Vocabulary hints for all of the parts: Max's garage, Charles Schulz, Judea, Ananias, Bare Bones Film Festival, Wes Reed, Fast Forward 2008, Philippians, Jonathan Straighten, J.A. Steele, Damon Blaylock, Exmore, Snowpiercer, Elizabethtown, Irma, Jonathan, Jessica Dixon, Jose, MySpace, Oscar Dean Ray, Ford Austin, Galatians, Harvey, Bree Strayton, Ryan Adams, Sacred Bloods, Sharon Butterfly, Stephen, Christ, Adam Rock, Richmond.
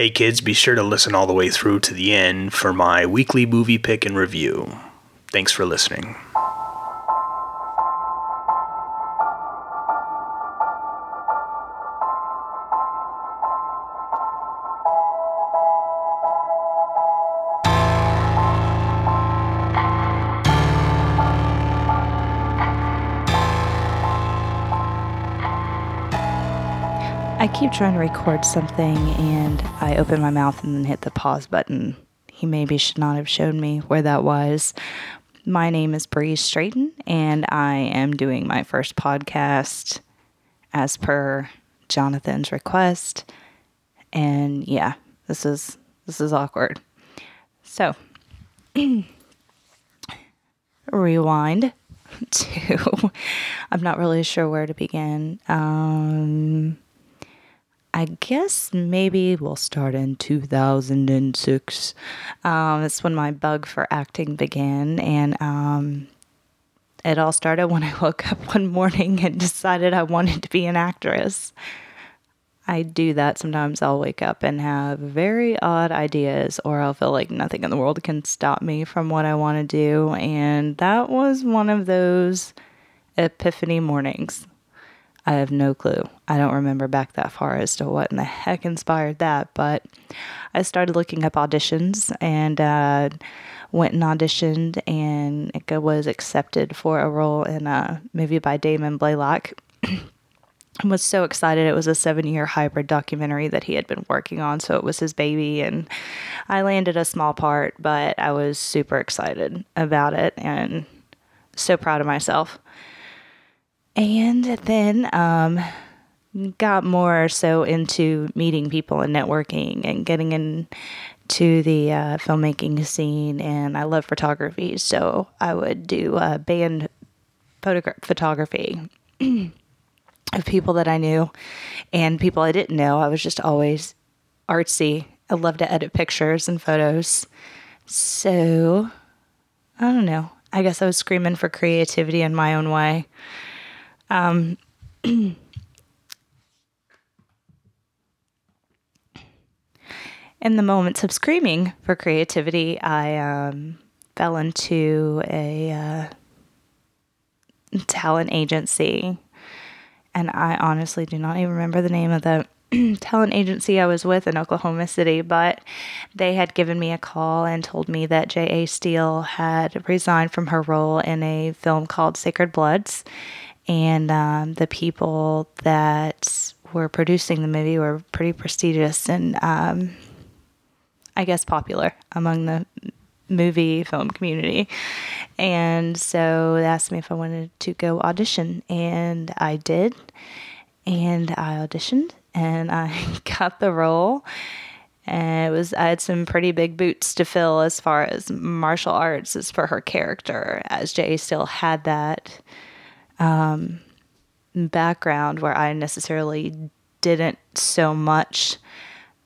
Hey kids, be sure to listen all the way through to the end for my weekly movie pick and review. Thanks for listening. I keep trying to record something, and I open my mouth and then hit the pause button. He maybe should not have shown me where that was. My name is Bree Strayton, and I am doing my first podcast as per Jonathan's request. And yeah, this is awkward. So, rewind to... I'm not really sure where to begin. I guess maybe we'll start in 2006. That's when my bug for acting began, and it all started when I woke up one morning and decided I wanted to be an actress. I do that sometimes. I'll wake up and have very odd ideas, or I'll feel like nothing in the world can stop me from what I want to do, and that was one of those epiphany mornings. I have no clue. I don't remember back that far as to what in the heck inspired that, but I started looking up auditions and went and auditioned, and it was accepted for a role in a movie by Damon Blaylock. I was so excited. It was a 7-year hybrid documentary that he had been working on, so it was his baby, and I landed a small part, but I was super excited about it and so proud of myself. And then got more so into meeting people and networking and getting into the filmmaking scene. And I love photography, so I would do band photography of people that I knew and people I didn't know. I was just always artsy. I love to edit pictures and photos. So, I don't know. I guess I was screaming for creativity in my own way. In the moments of screaming for creativity, I fell into a talent agency, and I honestly do not even remember the name of the talent agency I was with in Oklahoma City, but they had given me a call and told me that J.A. Steele had resigned from her role in a film called Sacred Bloods. And the people that were producing the movie were pretty prestigious and, I guess, popular among the movie film community. And so they asked me if I wanted to go audition, and I did. And I auditioned, and I got the role. And I had some pretty big boots to fill as far as martial arts is for her character, as J.A. Steele had that background where I necessarily didn't so much,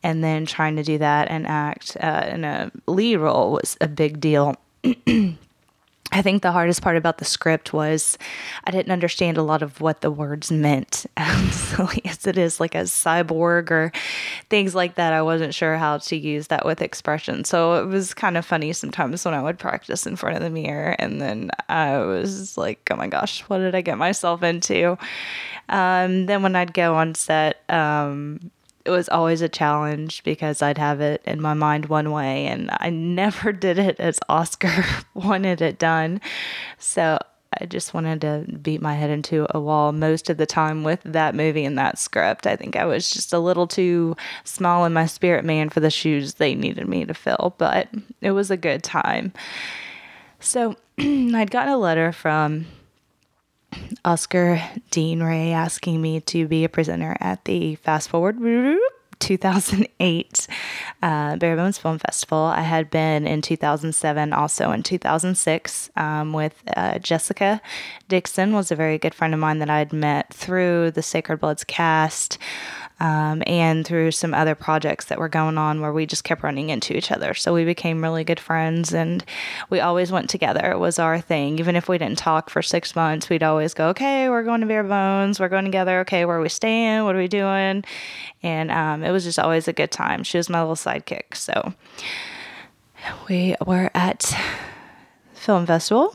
and then trying to do that and act in a lead role was a big deal. I think the hardest part about the script was I didn't understand a lot of what the words meant. Silly as it is, like a cyborg or things like that, I wasn't sure how to use that with expression. So it was kind of funny sometimes when I would practice in front of the mirror, and then I was like, oh my gosh, what did I get myself into? Then when I'd go on set, it was always a challenge because I'd have it in my mind one way, and I never did it as Oscar wanted it done. So I just wanted to beat my head into a wall most of the time with that movie and that script. I think I was just a little too small in my spirit man for the shoes they needed me to fill, but it was a good time. So I'd gotten a letter from Oscar Dean Ray asking me to be a presenter at the Fast Forward 2008 Bare Bones Film Festival. I had been in 2007, also in 2006 with Jessica Dixon, was a very good friend of mine that I'd met through the Sacred Bloods cast. and through some other projects that were going on where we just kept running into each other. So we became really good friends, and we always went together. It was our thing. Even if we didn't talk for 6 months, we'd always go, okay, we're going to Bare Bones. We're going together. Okay, where are we staying? What are we doing? And it was just always a good time. She was my little sidekick. So we were at Film Festival,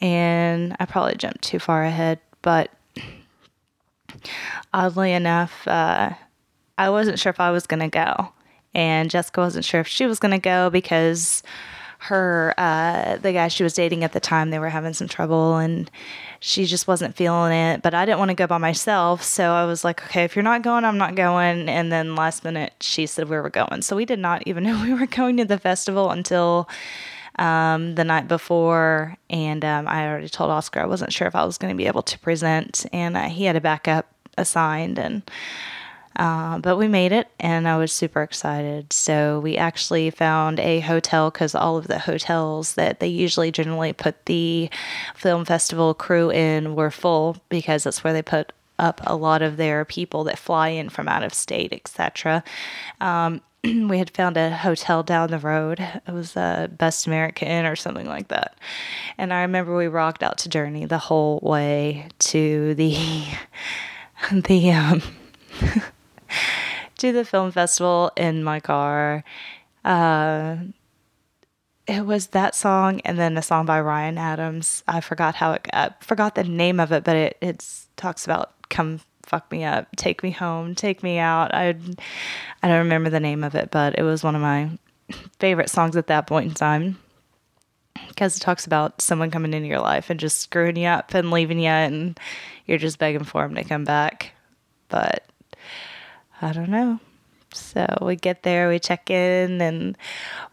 and I probably jumped too far ahead, but oddly enough, I wasn't sure if I was going to go, and Jessica wasn't sure if she was going to go because her, the guy she was dating at the time, they were having some trouble, and she just wasn't feeling it, but I didn't want to go by myself, so I was like, okay, if you're not going, I'm not going, and then last minute, she said we were going, so we did not even know we were going to the festival until the night before, and I already told Oscar I wasn't sure if I was going to be able to present, and he had a backup assigned, and but we made it, and I was super excited. So we actually found a hotel, because all of the hotels that they usually generally put the film festival crew in were full, because that's where they put up a lot of their people that fly in from out of state, etc. We had found a hotel down the road. It was Best American Inn or something like that. And I remember we rocked out to Journey the whole way to the to the film festival in my car. It was that song, and then a song by Ryan Adams. I forgot the name of it, but it talks about come fuck me up, take me home, take me out. I don't remember the name of it, but it was one of my favorite songs at that point in time, because it talks about someone coming into your life and just screwing you up and leaving you, and you're just begging for them to come back. But I don't know. So we get there, we check in, and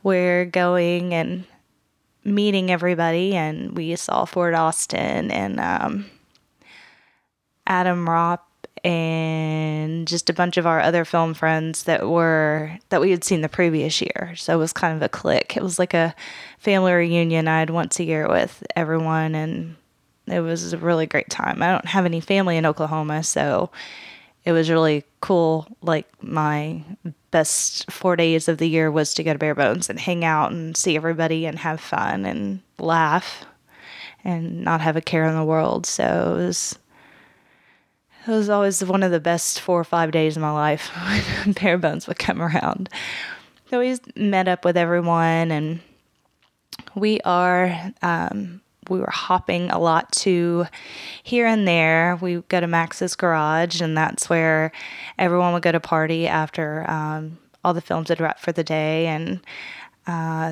we're going and meeting everybody, and we saw Ford Austin and Adam Rock, and just a bunch of our other film friends that we had seen the previous year. So it was kind of a clique. It was like a family reunion I had once a year with everyone, and it was a really great time. I don't have any family in Oklahoma, so it was really cool. Like, my best 4 days of the year was to go to Bare Bones and hang out and see everybody and have fun and laugh and not have a care in the world. So it was always one of the best 4 or 5 days of my life when Bare Bones would come around. So we met up with everyone, and we were hopping a lot to here and there. We go to Max's garage, and that's where everyone would go to party after all the films had wrapped for the day, and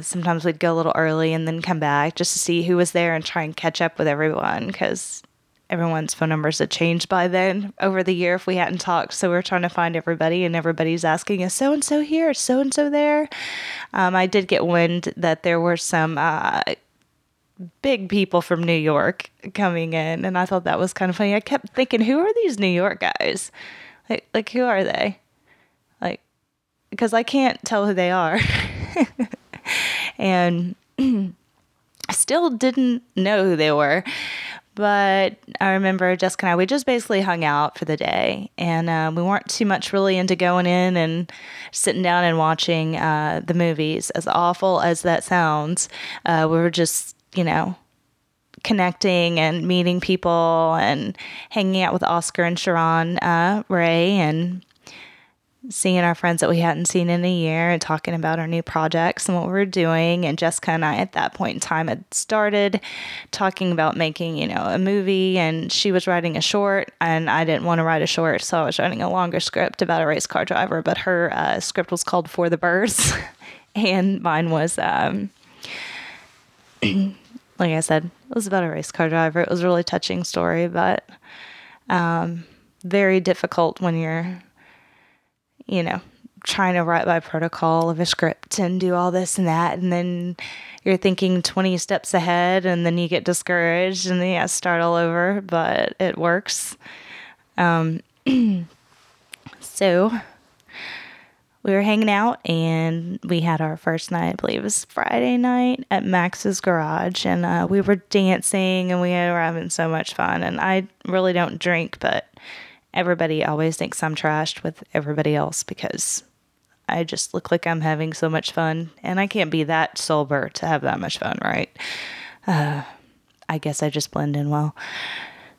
sometimes we'd go a little early and then come back just to see who was there and try and catch up with everyone, because everyone's phone numbers had changed by then over the year if we hadn't talked. So we're trying to find everybody, and everybody's asking, is so-and-so here? Is so-and-so there? I did get wind that there were some big people from New York coming in, and I thought that was kind of funny. I kept thinking, who are these New York guys? Like who are they? Like, because I can't tell who they are. And I still didn't know who they were. But I remember Jessica and I, we just basically hung out for the day, and we weren't too much really into going in and sitting down and watching the movies. As awful as that sounds, we were just, connecting and meeting people and hanging out with Oscar and Sharon Ray and seeing our friends that we hadn't seen in a year and talking about our new projects and what we were doing. And Jessica and I at that point in time had started talking about making, a movie, and she was writing a short, and I didn't want to write a short, so I was writing a longer script about a race car driver, but her script was called For the Birds, and mine was, like I said, it was about a race car driver. It was a really touching story, but very difficult when you're trying to write by protocol of a script and do all this and that. And then you're thinking 20 steps ahead, and then you get discouraged, and then you have to start all over, but it works. So we were hanging out, and we had our first night, I believe it was Friday night, at Max's garage. And we were dancing, and we were having so much fun. And I really don't drink, but everybody always thinks I'm trashed with everybody else because I just look like I'm having so much fun, and I can't be that sober to have that much fun, right? I guess I just blend in well.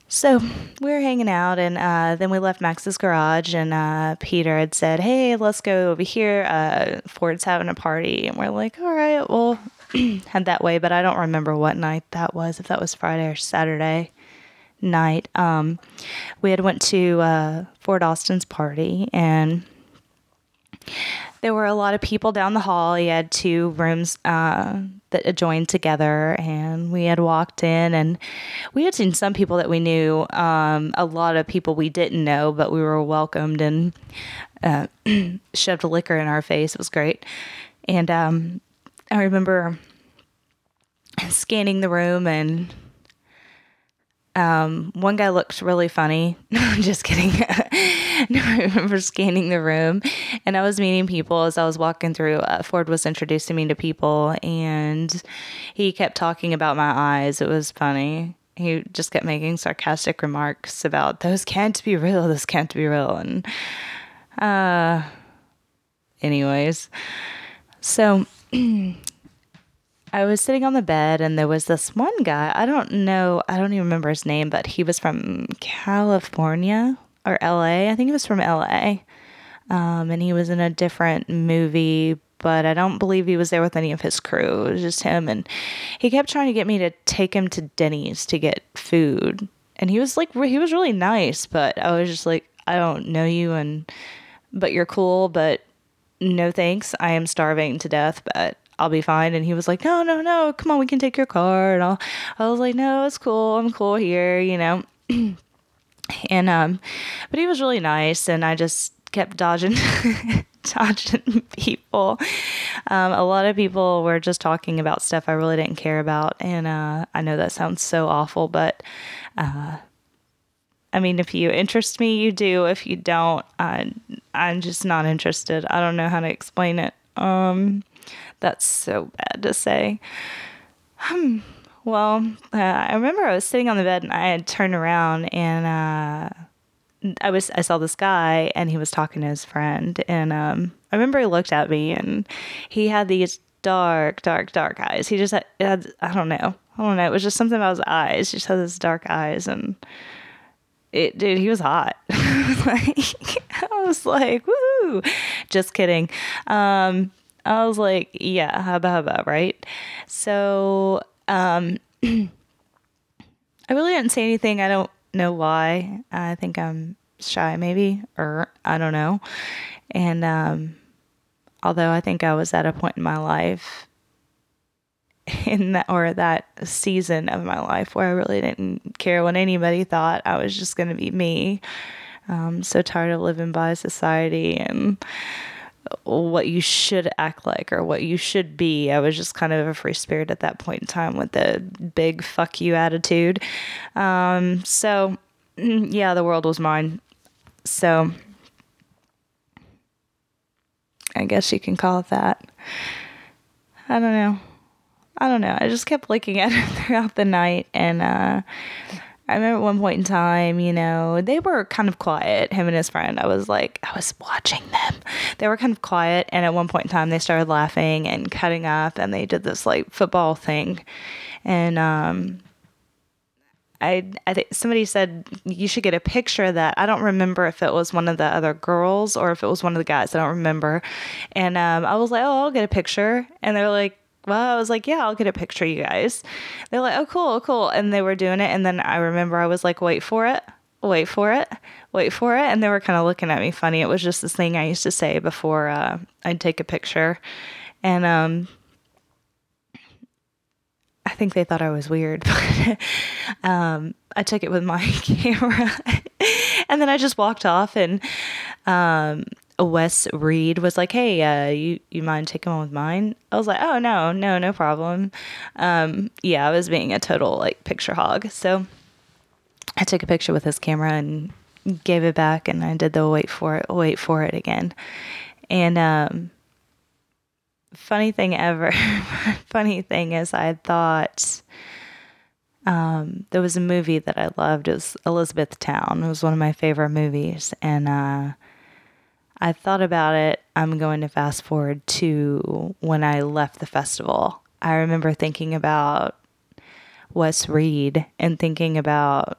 So we were hanging out, and then we left Max's garage, and Peter had said, hey, let's go over here. Ford's having a party. And we're like, all right, well, head that way. But I don't remember what night that was, if that was Friday or Saturday night. We had went to Ford Austin's party, and there were a lot of people down the hall. He had two rooms that adjoined together, and we had walked in, and we had seen some people that we knew, a lot of people we didn't know, but we were welcomed and shoved liquor in our face. It was great. And I remember scanning the room, and one guy looked really funny. No, I'm just kidding. No, I remember scanning the room, and I was meeting people as I was walking through. Ford was introducing me to people, and he kept talking about my eyes. It was funny. He just kept making sarcastic remarks about those can't be real. This can't be real. And, anyways, so I was sitting on the bed, and there was this one guy. I don't know. I don't even remember his name, but he was from California or LA. I think he was from LA. And he was in a different movie, but I don't believe he was there with any of his crew. It was just him. And he kept trying to get me to take him to Denny's to get food. And he was like, he was really nice, but I was just like, I don't know you, but you're cool, but no thanks. I am starving to death, but I'll be fine. And he was like, no, come on, we can take your car. And I was like, no, it's cool. I'm cool here, you know? And, but he was really nice, and I just kept dodging people. A lot of people were just talking about stuff I really didn't care about. And, I know that sounds so awful, but, I mean, if you interest me, you do. If you don't, I'm just not interested. I don't know how to explain it. That's so bad to say. I remember I was sitting on the bed, and I had turned around, and I saw this guy, and he was talking to his friend. And I remember he looked at me, and he had these dark, dark, dark eyes. He just had I don't know. It was just something about his eyes. He just had those dark eyes, and he was hot. I was like, woohoo! Just kidding. I was like, yeah, hubba, right? So I really didn't say anything. I don't know why. I think I'm shy maybe, or I don't know. And although I think I was at a point in my life that season of my life where I really didn't care what anybody thought. I was just going to be me. So tired of living by society and what you should act like or what you should be. I was just kind of a free spirit at that point in time with the big fuck you attitude. So yeah, the world was mine. So I guess you can call it that. I don't know. I just kept looking at her throughout the night. And, I remember at one point in time, you know, they were kind of quiet, him and his friend. I was watching them. They were kind of quiet. And at one point in time, they started laughing and cutting up, and they did this like football thing. And, I think somebody said you should get a picture of that. I don't remember if it was one of the other girls or if it was one of the guys. I don't remember. And, I was like, oh, I'll get a picture. And they're like, well, I was like, yeah, I'll get a picture, you guys. They're like, oh, cool. And they were doing it. And then I remember I was like, wait for it. And they were kind of looking at me funny. It was just this thing I used to say before I'd take a picture. And I think they thought I was weird. But I took it with my camera. And then I just walked off, and Wes Reed was like, hey, you mind taking one with mine? I was like, oh, no problem. Yeah, I was being a total like picture hog. So I took a picture with his camera and gave it back, and I did the wait for it again. And funny thing is I thought There was a movie that I loved. It was Elizabethtown. It was one of my favorite movies. And I thought about it. I'm going to fast forward to when I left the festival. I remember thinking about Wes Reed and thinking about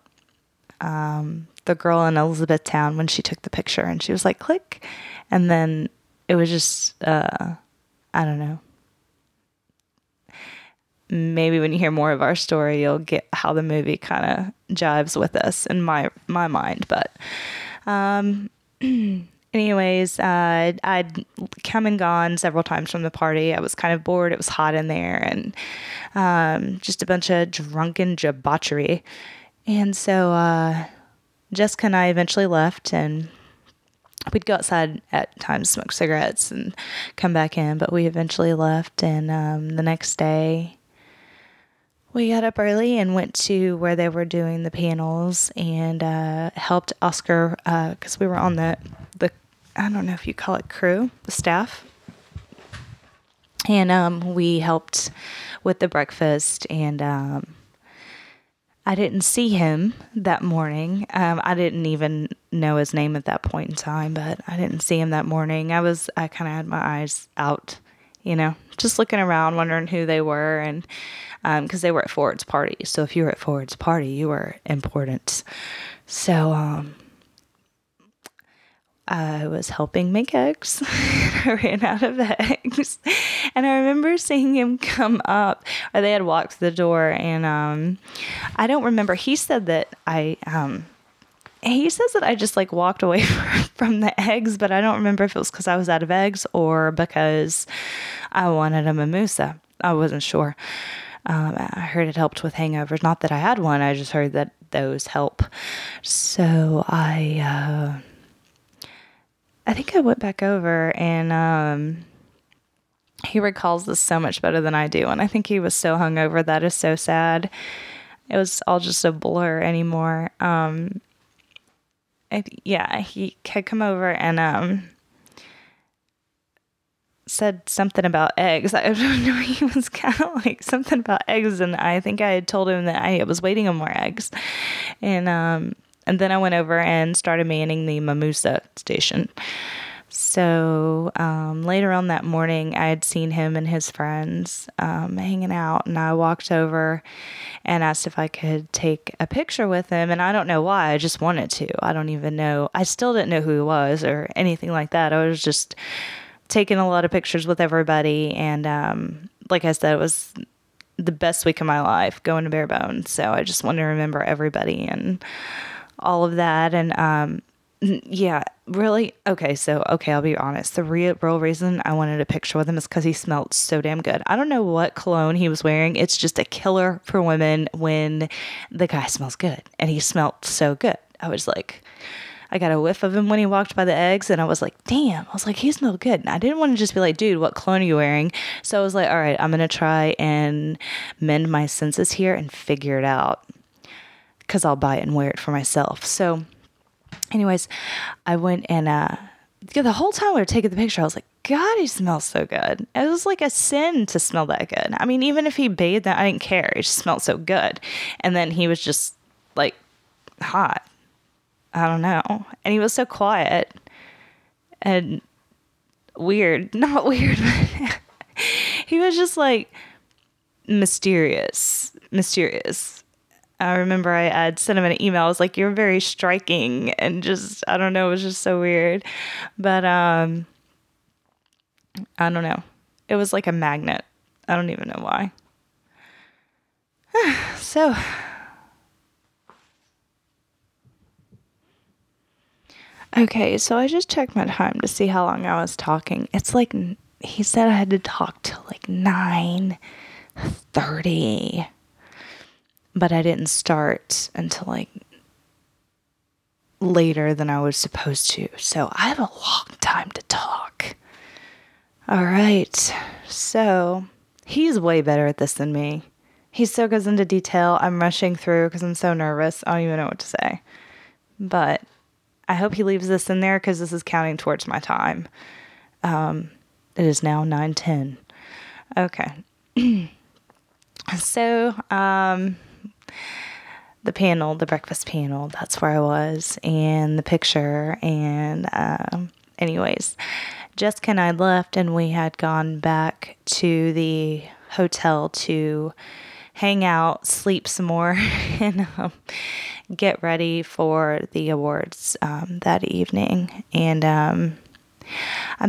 the girl in Elizabethtown when she took the picture and she was like, click. And then it was just, I don't know. Maybe when you hear more of our story, you'll get how the movie kind of jives with us in my mind. But anyways, I'd come and gone several times from the party. I was kind of bored. It was hot in there and just a bunch of drunken debauchery. And so Jessica and I eventually left, and we'd go outside at times, smoke cigarettes, and come back in. But we eventually left, and the next day... we got up early and went to where they were doing the panels and helped Oscar because we were on the I don't know if you call it crew, the staff. And we helped with the breakfast, and I didn't see him that morning. I didn't even know his name at that point in time, but I didn't see him that morning. I kind of had my eyes out, you know, just looking around, wondering who they were, and because they were at Ford's party. So if you were at Ford's party, you were important. So I was helping make eggs. I ran out of eggs. And I remember seeing him come up, or they had walked to the door. And I don't remember. He said that he says that I just like walked away from the eggs, but I don't remember if it was because I was out of eggs or because I wanted a mimosa. I wasn't sure. I heard it helped with hangovers. Not that I had one. I just heard that those help. So I think I went back over, and he recalls this so much better than I do. And I think he was so hungover. That is so sad. It was all just a blur anymore. He had come over and said something about eggs. I don't know. He was kind of like something about eggs, and I think I had told him that I was waiting on more eggs, and then I went over and started manning the mimosa station. So later on that morning, I had seen him and his friends hanging out, and I walked over and asked if I could take a picture with him. And I don't know why. I just wanted to. I don't even know. I still didn't know who he was or anything like that. I was just taking a lot of pictures with everybody, and like I said, it was the best week of my life going to Bare Bones, so I just wanted to remember everybody and all of that. And I'll be honest, the real reason I wanted a picture with him is because he smelled so damn good. I don't know what cologne he was wearing. It's just a killer for women when the guy smells good, and he smelled so good. I was like, I got a whiff of him when he walked by the eggs, and I was like, damn. I was like, he smelled good. And I didn't want to just be like, dude, what cologne are you wearing? So I was like, all right, I'm going to try and mend my senses here and figure it out, because I'll buy it and wear it for myself. So anyways, I went and the whole time we were taking the picture, I was like, God, he smells so good. It was like a sin to smell that good. I mean, even if he bathed that, I didn't care. He just smelled so good. And then he was just like hot. I don't know. And he was so quiet and weird. Not weird, but he was just like mysterious. I remember I'd sent him an email. I was like, you're very striking, and just, I don't know. It was just so weird. But I don't know. It was like a magnet. I don't even know why. So... okay, so I just checked my time to see how long I was talking. It's like, he said I had to talk till like 9:30. But I didn't start until like later than I was supposed to. So I have a long time to talk. All right, so he's way better at this than me. He still goes into detail. I'm rushing through because I'm so nervous. I don't even know what to say. But... I hope he leaves this in there because this is counting towards my time. It is now 9:10. Okay. So the panel, the breakfast panel, that's where I was, and the picture, and anyways, Jessica and I left, and we had gone back to the hotel to hang out, sleep some more, and get ready for the awards that evening. And I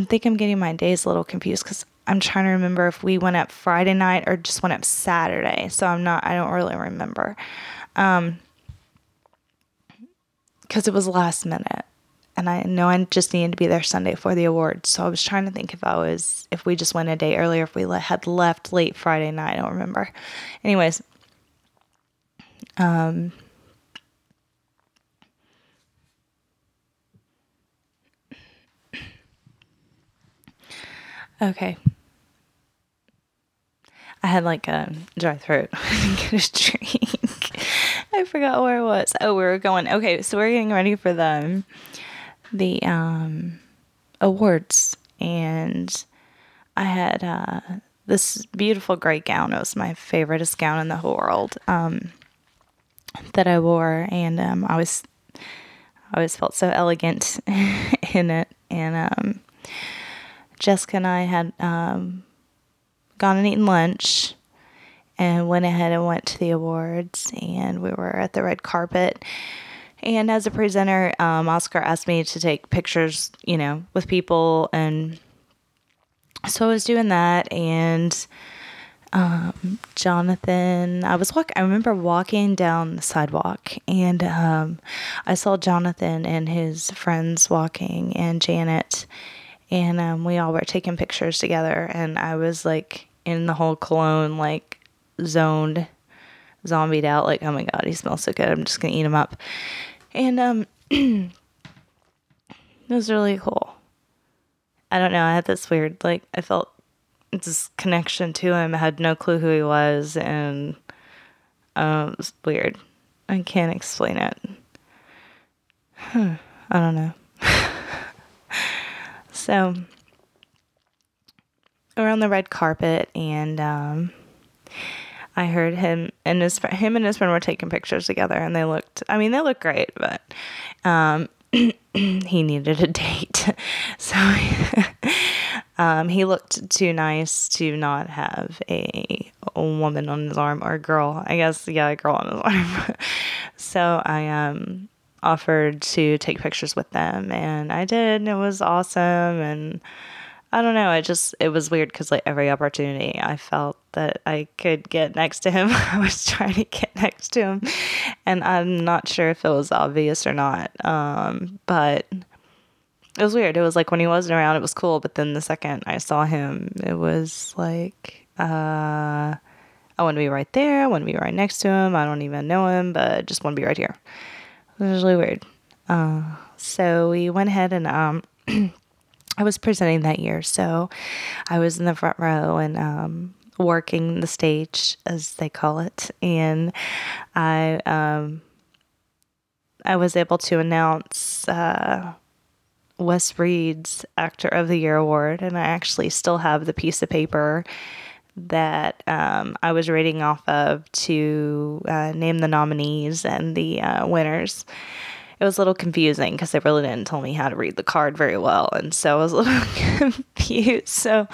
think I'm getting my days a little confused because I'm trying to remember if we went up Friday night or just went up Saturday. So I don't really remember. Cause it was last minute and I know I just needed to be there Sunday for the awards. So I was trying to think if we just went a day earlier, if we had left late Friday night, I don't remember. Anyways. Okay. I had a dry throat. I didn't get a drink. I forgot where I was. Oh, we were going. Okay, so we're getting ready for the awards. And I had this beautiful gray gown. It was my favoriteest gown in the whole world that I wore. And I always felt so elegant in it. And Jessica and I had gone and eaten lunch and went ahead and went to the awards, and we were at the red carpet. And as a presenter, Oscar asked me to take pictures, with people. And so I was doing that, and Jonathan, I remember walking down the sidewalk, and I saw Jonathan and his friends walking, and Janet. And we all were taking pictures together, and I was in the whole cologne zombied out, oh my god, he smells so good, I'm just gonna eat him up. And it was really cool. I don't know, I had this weird I felt this connection to him. I had no clue who he was, and it was weird. I can't explain it. I don't know. So we're on the red carpet, and I heard him and his friend were taking pictures together, and they looked great, but he needed a date. So he looked too nice to not have a woman on his arm, or a girl, I guess. Yeah, a girl on his arm. So I offered to take pictures with them, and I did, and it was awesome. And I don't know, it was weird because every opportunity I felt that I could get next to him, I was trying to get next to him, and I'm not sure if it was obvious or not, but it was weird. It was when he wasn't around, it was cool, but then the second I saw him, it was I want to be right there, I want to be right next to him, I don't even know him, but I just want to be right here. It was really weird. So we went ahead and I was presenting that year, so I was in the front row and working the stage, as they call it. And I was able to announce Wes Reed's Actor of the Year award, and I actually still have the piece of paper that I was reading off of to name the nominees and the winners. It was a little confusing because they really didn't tell me how to read the card very well, and so I was a little confused. So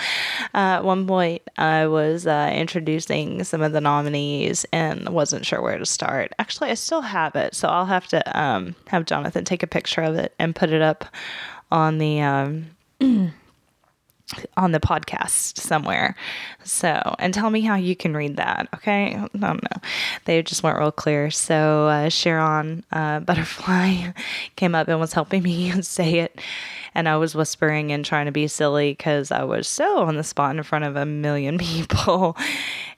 at one point I was introducing some of the nominees and wasn't sure where to start. Actually, I still have it, so I'll have to have Jonathan take a picture of it and put it up on the on the podcast somewhere. So, and tell me how you can read that. Okay. I don't know. They just weren't real clear. So, Sharon Butterfly came up and was helping me say it. And I was whispering and trying to be silly, cause I was so on the spot in front of a million people.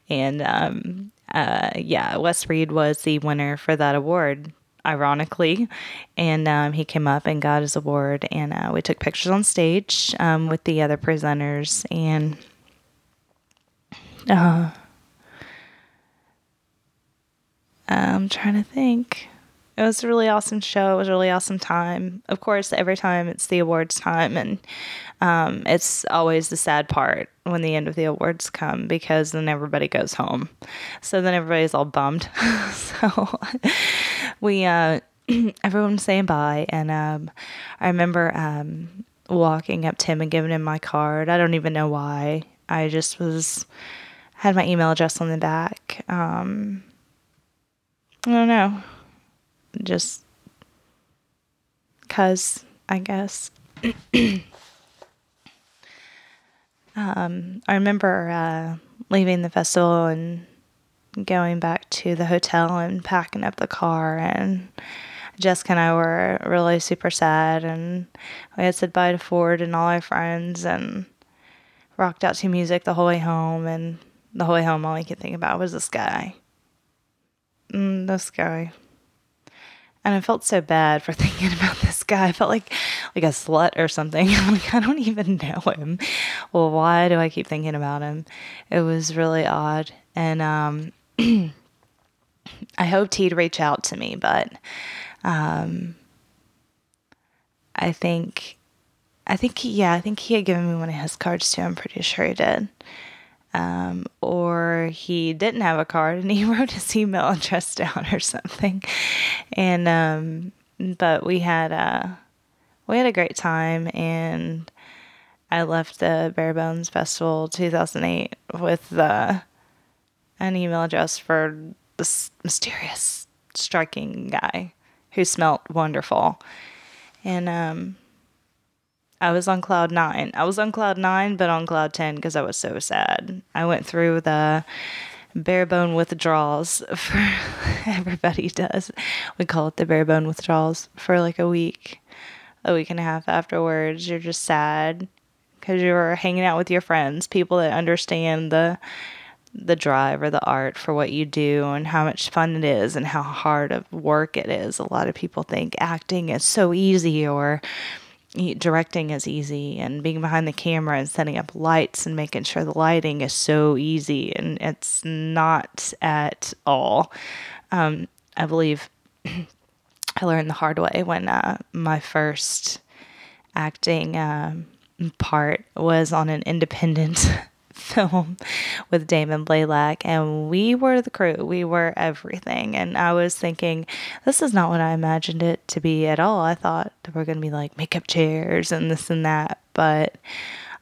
And, Wes Reed was the winner for that award, ironically, and he came up and got his award, and we took pictures on stage with the other presenters, and I'm trying to think. It was a really awesome show. It was a really awesome time. Of course, every time it's the awards time, and it's always the sad part when the end of the awards come, because then everybody goes home. So then everybody's all bummed. So we everyone's saying bye, and I remember walking up to him and giving him my card. I don't even know why. I just had my email address on the back. I don't know. Just 'cause, I guess. I remember leaving the festival and going back to the hotel and packing up the car, and Jessica and I were really super sad, and we had said bye to Ford and all our friends and rocked out to music the whole way home, and the whole way home all I could think about was this guy. This guy. And I felt so bad for thinking about this guy. I felt like a slut or something. Like, I don't even know him. Well, why do I keep thinking about him? It was really odd. And I hoped he'd reach out to me, but I think he had given me one of his cards too. I'm pretty sure he did. Or he didn't have a card and he wrote his email address down or something. And, but we had a great time, and I left the Bare Bones Festival 2008 with, an email address for this mysterious, striking guy who smelt wonderful. And, I was on cloud nine. I was on cloud nine, but on cloud 10 because I was so sad. I went through the bare bone withdrawals for everybody does. We call it the bare bone withdrawals for like a week and a half afterwards. You're just sad because you were hanging out with your friends, people that understand the drive or the art for what you do and how much fun it is and how hard of work it is. A lot of people think acting is so easy, or directing is easy, and being behind the camera and setting up lights and making sure the lighting is so easy, and it's not at all. I believe I learned the hard way when my first acting part was on an independent film with Damon Blaylock, and we were the crew. We were everything. And I was thinking, this is not what I imagined it to be at all. I thought there were going to be like makeup chairs and this and that, but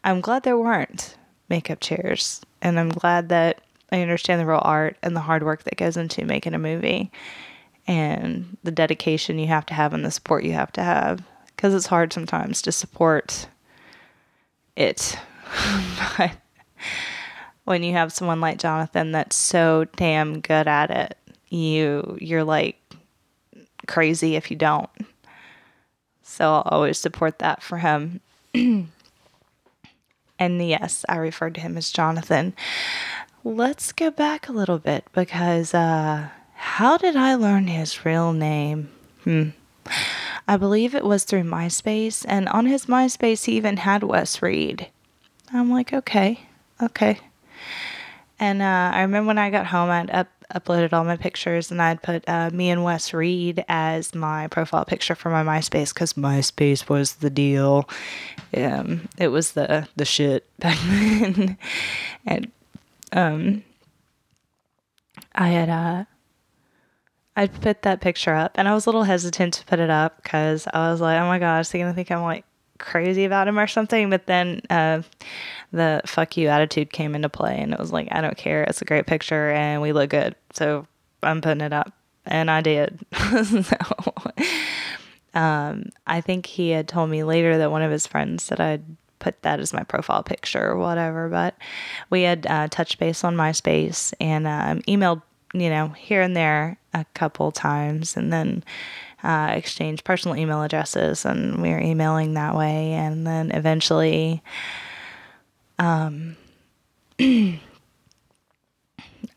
I'm glad there weren't makeup chairs. And I'm glad that I understand the real art and the hard work that goes into making a movie and the dedication you have to have and the support you have to have, because it's hard sometimes to support it. But when you have someone like Jonathan that's so damn good at it, you're like crazy if you don't. So I'll always support that for him. And yes, I referred to him as Jonathan. Let's go back a little bit, because how did I learn his real name? I believe it was through MySpace, and on his MySpace he even had Wes Reed. I'm like, okay. And I remember when I got home, I'd uploaded all my pictures, and I'd put me and Wes Reed as my profile picture for my MySpace, because MySpace was the deal. It was the shit back then. And I'd put that picture up, and I was a little hesitant to put it up because I was like, oh my gosh, they're gonna think I'm like crazy about him or something. But then the fuck you attitude came into play, and it was like, I don't care, it's a great picture and we look good, so I'm putting it up. And I did. So I think he had told me later that one of his friends said I'd put that as my profile picture or whatever, but we had touched base on MySpace and emailed, here and there a couple times, and then exchange personal email addresses, and we were emailing that way. And then eventually,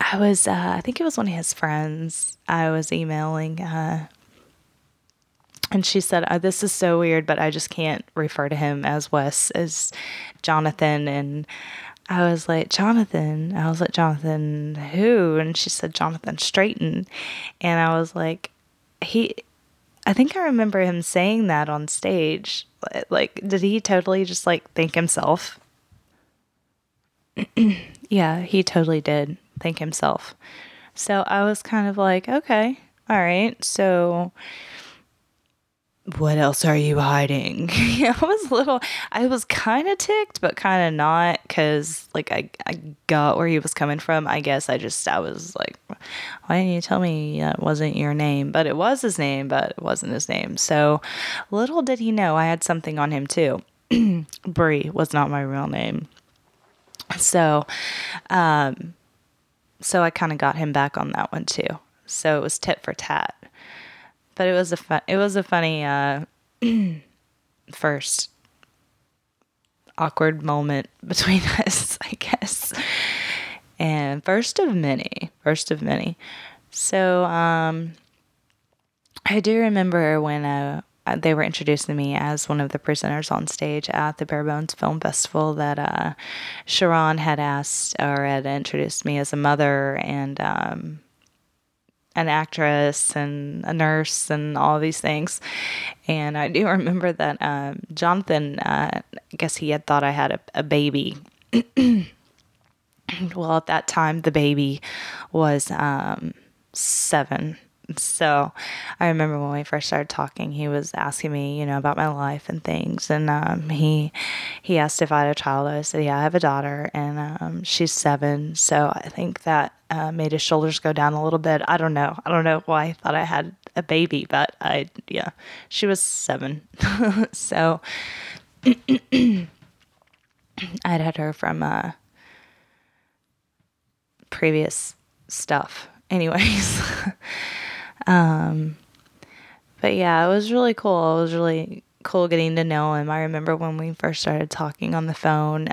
I think it was one of his friends I was emailing, and she said, this is so weird, but I just can't refer to him as Wes, as Jonathan. And I was like, Jonathan? I was like, Jonathan who? And she said, Jonathan Straighten. And I was like, I think I remember him saying that on stage. Like, did he totally just, like, thank himself? Yeah, he totally did thank himself. So I was kind of like, okay, all right, so what else are you hiding? I was kind of ticked, but kind of not, because, like, I got where he was coming from. I guess I was like, why didn't you tell me that wasn't your name? But it was his name, but it wasn't his name. So little did he know I had something on him too. Bree was not my real name. So, so I kind of got him back on that one too. So it was tit for tat. But it was a funny first awkward moment between us, I guess. And first of many. So I do remember when they were introducing me as one of the presenters on stage at the Bare Bones Film Festival that Sharon had asked or had introduced me as a mother and an actress and a nurse and all these things. And I do remember that Jonathan, I guess he had thought I had a baby. Well, at that time, the baby was 7. So I remember when we first started talking, he was asking me, about my life and things. And he asked if I had a child. I said, yeah, I have a daughter, and she's 7. So I think that made his shoulders go down a little bit. I don't know why I thought I had a baby, but she was 7. So I'd had her from previous stuff. Anyways, but yeah, it was really cool. It was really cool getting to know him. I remember when we first started talking on the phone,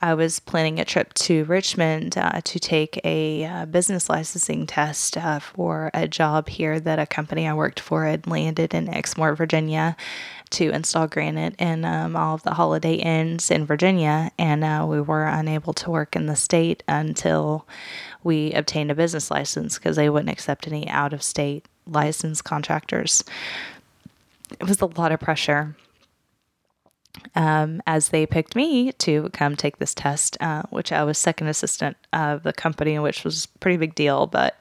I was planning a trip to Richmond to take a business licensing test for a job here that a company I worked for had landed in Exmore, Virginia, to install granite in all of the Holiday Inns in Virginia. And we were unable to work in the state until we obtained a business license, because they wouldn't accept any out-of-state licensed contractors. It was a lot of pressure, as they picked me to come take this test, which I was second assistant of the company, which was a pretty big deal, but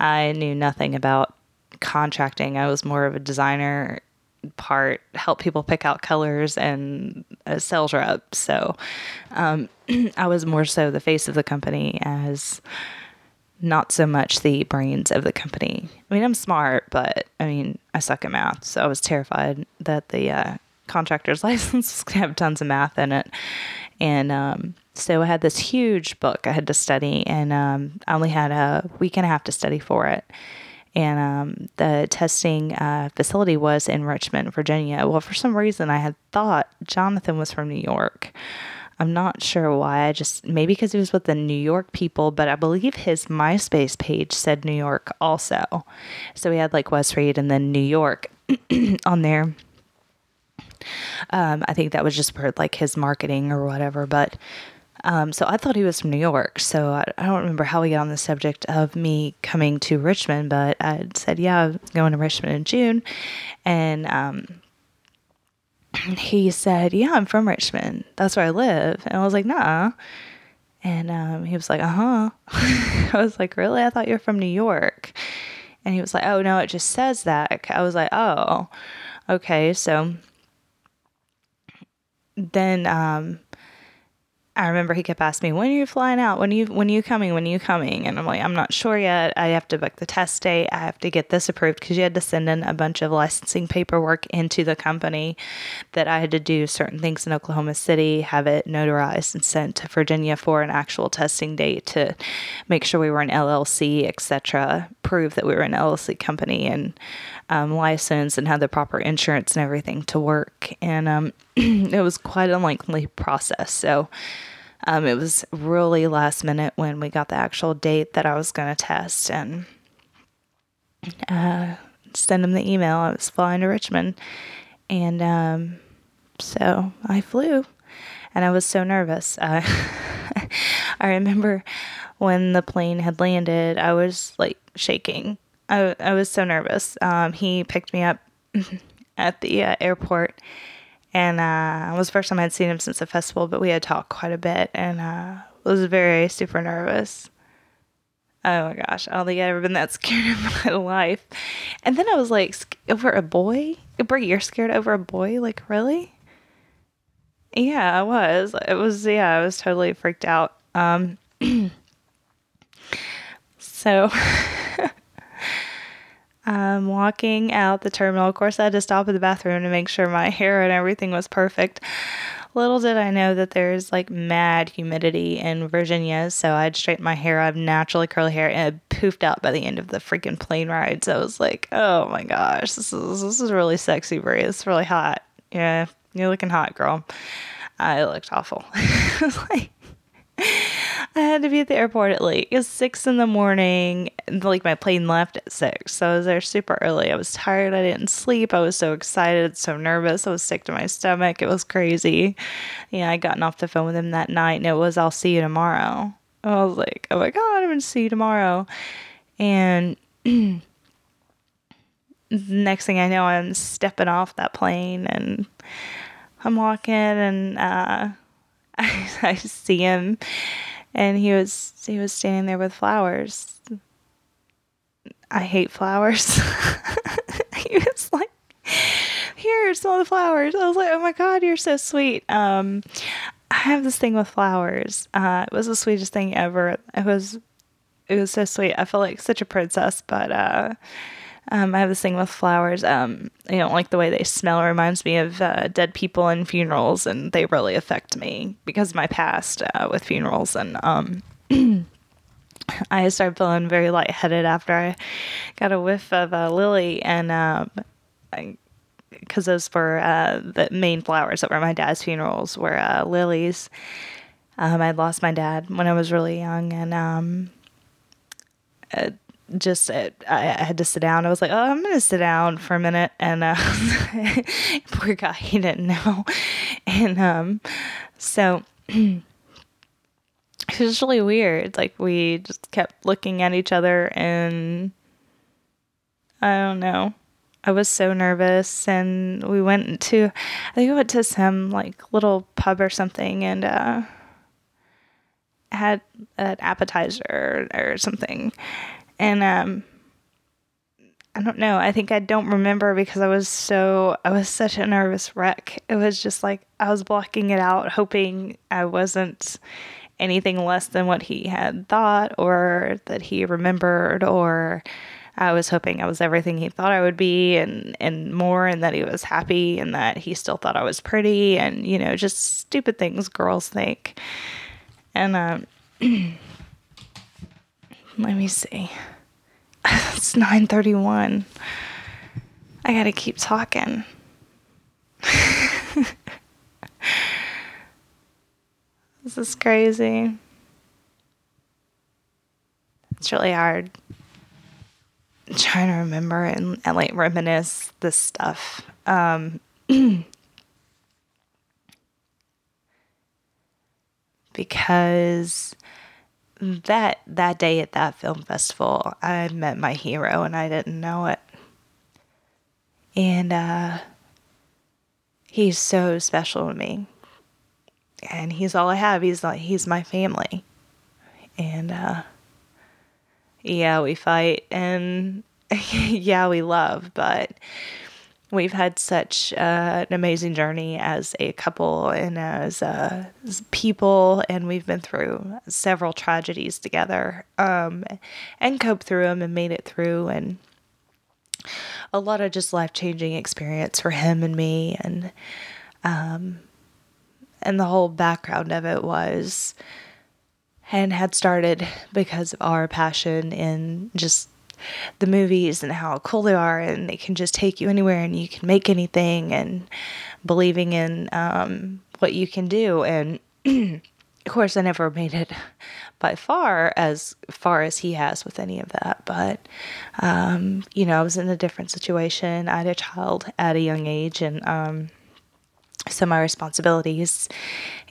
I knew nothing about contracting. I was more of a designer part, help people pick out colors, and a sales rep. So I was more so the face of the company as not so much the brains of the company. I mean, I'm smart, but I suck at math. So I was terrified that the contractor's license was going to have tons of math in it. And so I had this huge book I had to study, and I only had a week and a half to study for it. And the testing facility was in Richmond, Virginia. Well, for some reason, I had thought Jonathan was from New York. I'm not sure why. Maybe because he was with the New York people, but I believe his MySpace page said New York also. So we had like Wes Reed and then New York on there. I think that was just for like his marketing or whatever. But so I thought he was from New York. So I don't remember how we got on the subject of me coming to Richmond, but I said, yeah, I'm going to Richmond in June. And he said, yeah, I'm from Richmond. That's where I live. And I was like, nah. And he was like, uh-huh. I was like, really? I thought you were from New York. And he was like, oh, no, it just says that. I was like, oh, okay. So then I remember he kept asking me, when are you flying out? When are you coming? And I'm like, I'm not sure yet. I have to book the test date. I have to get this approved, because you had to send in a bunch of licensing paperwork into the company that I had to do certain things in Oklahoma City, have it notarized and sent to Virginia for an actual testing date to make sure we were an LLC, etc., prove that we were an LLC company and licensed and had the proper insurance and everything to work. And it was quite a lengthy process. So it was really last minute when we got the actual date that I was going to test, and send him the email. I was flying to Richmond, and so I flew, and I was so nervous. I remember when the plane had landed, I was like shaking. I was so nervous. He picked me up at the airport, and it was the first time I'd seen him since the festival, but we had talked quite a bit, and was very super nervous. Oh my gosh, I don't think I've ever been that scared in my life. And then I was like, over a boy? Bree, you're scared over a boy? Like, really? Yeah, I was. I was totally freaked out. So I'm walking out the terminal. Of course, I had to stop at the bathroom to make sure my hair and everything was perfect. Little did I know that there's like mad humidity in Virginia, so I'd straighten my hair. I have naturally curly hair, and it poofed out by the end of the freaking plane ride. So I was like, oh my gosh, this is really sexy, Bree. It's really hot. Yeah, you're looking hot, girl. It looked awful. I was like, I had to be at the airport at like, it was 6 a.m, and like my plane left at 6. So I was there super early. I was tired. I didn't sleep. I was so excited, so nervous. I was sick to my stomach. It was crazy. Yeah, I'd gotten off the phone with him that night, and it was, I'll see you tomorrow. I was like, oh my God, I'm going to see you tomorrow. And next thing I know, I'm stepping off that plane, and I'm walking, and I see him, and he was standing there with flowers. I hate flowers. He was like, here, smell the flowers. I was like, oh my God, you're so sweet. I have this thing with flowers. It was the sweetest thing ever. It was so sweet. I feel like such a princess, but I have this thing with flowers. I don't like the way they smell. It reminds me of dead people and funerals, and they really affect me because of my past with funerals. And I started feeling very lightheaded after I got a whiff of a lily, and because those were the main flowers that were my dad's funerals were lilies. I'd lost my dad when I was really young, and I had to sit down. I was like, oh, I'm going to sit down for a minute. And poor guy, he didn't know. And so it was really weird. Like, we just kept looking at each other, and I don't know. I was so nervous, and we went to some like little pub or something, and had an appetizer or something. And, I don't know. I think I don't remember because I was such a nervous wreck. It was just like, I was blocking it out, hoping I wasn't anything less than what he had thought or that he remembered, or I was hoping I was everything he thought I would be and more, and that he was happy and that he still thought I was pretty and, you know, just stupid things girls think. And, let me see. It's 9:31. I gotta keep talking. This is crazy. It's really hard. I'm trying to remember and like reminisce this stuff. Because that day at that film festival, I met my hero, and I didn't know it. And he's so special to me, and he's all I have. He's my family. And yeah, we fight, and yeah, we love, but we've had such an amazing journey as a couple and as people, and we've been through several tragedies together, and coped through them and made it through, and a lot of just life-changing experience for him and me, and the whole background of it was and had started because of our passion in just the movies and how cool they are, and they can just take you anywhere, and you can make anything, and believing in what you can do. And of course, I never made it by far as he has with any of that. But, you know, I was in a different situation. I had a child at a young age, and so my responsibilities,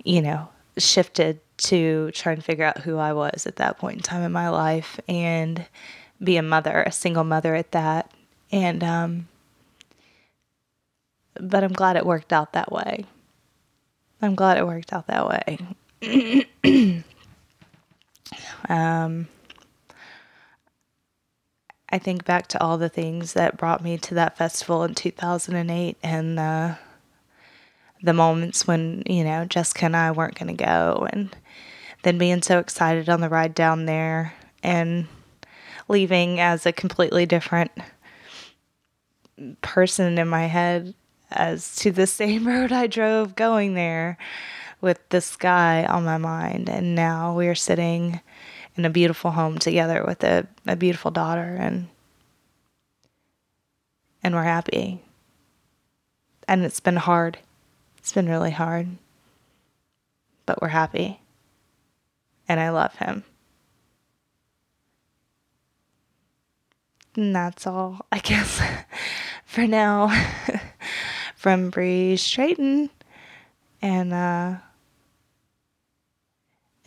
you know, shifted to try and figure out who I was at that point in time in my life. And be a mother, a single mother at that. And, but I'm glad it worked out that way. I'm glad it worked out that way. I think back to all the things that brought me to that festival in 2008 and the moments when, you know, Jessica and I weren't going to go, and then being so excited on the ride down there and leaving as a completely different person in my head as to the same road I drove going there with this guy on my mind. And now we're sitting in a beautiful home together with a beautiful daughter, and we're happy. And it's been hard. It's been really hard. But we're happy. And I love him. And that's all, I guess, for now. From Bree Strayton. And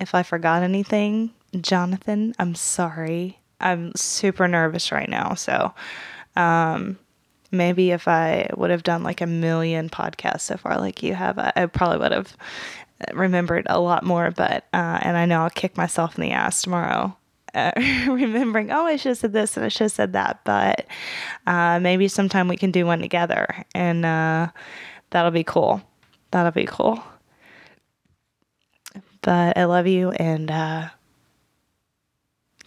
if I forgot anything, Jonathan, I'm sorry. I'm super nervous right now. So maybe if I would have done like a million podcasts so far like you have, I probably would have remembered a lot more. But and I know I'll kick myself in the ass tomorrow remembering, oh, I should have said this and I should have said that. But maybe sometime we can do one together, and that'll be cool. That'll be cool. But I love you, and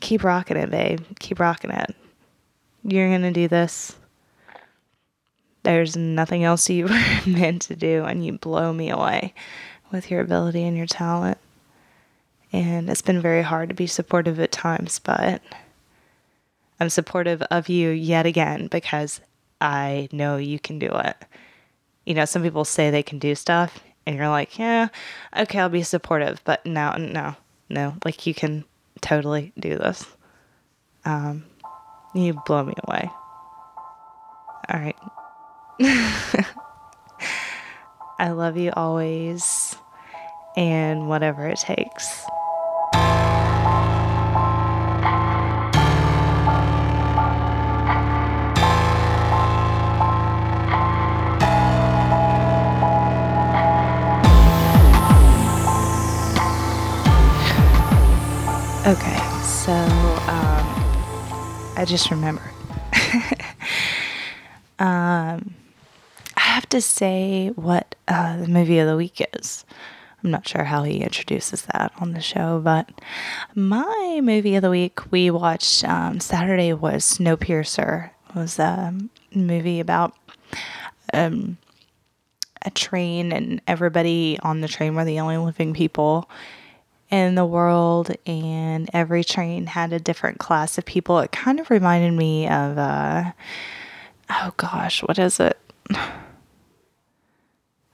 keep rocking it, babe. Keep rocking it. You're going to do this. There's nothing else you were meant to do, and you blow me away with your ability and your talent. And it's been very hard to be supportive at times, but I'm supportive of you yet again because I know you can do it. You know, some people say they can do stuff, and you're like, yeah, okay, I'll be supportive. But no, like, you can totally do this. You blow me away. All right. I love you always, and whatever it takes. Okay, so I just remembered. I have to say what the movie of the week is. I'm not sure how he introduces that on the show, but my movie of the week we watched Saturday was Snowpiercer. It was a movie about a train, and everybody on the train were the only living people in the world, and every train had a different class of people. It kind of reminded me of, oh gosh, what is it?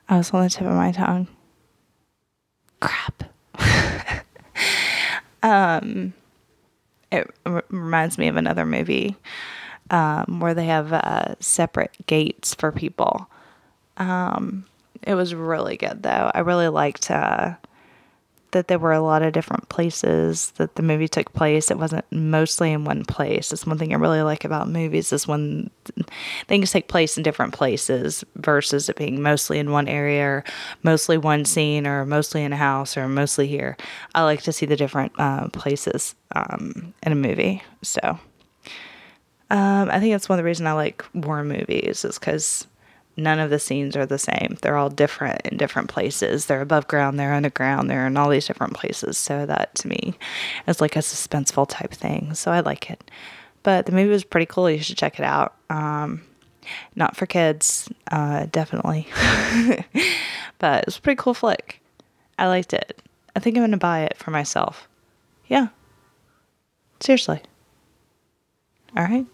I was on the tip of my tongue. Crap. It reminds me of another movie, where they have, separate gates for people. It was really good though. I really liked, that there were a lot of different places that the movie took place. It wasn't mostly in one place. That's one thing I really like about movies, is when things take place in different places versus it being mostly in one area or mostly one scene or mostly in a house or mostly here. I like to see the different places in a movie. So I think that's one of the reasons I like war movies, is because none of the scenes are the same. They're all different in different places. They're above ground, they're underground, they're in all these different places. So that, to me, is like a suspenseful type thing. So I like it. But the movie was pretty cool. You should check it out. Not for kids, definitely. But it was a pretty cool flick. I liked it. I think I'm going to buy it for myself. Yeah. Seriously. All right.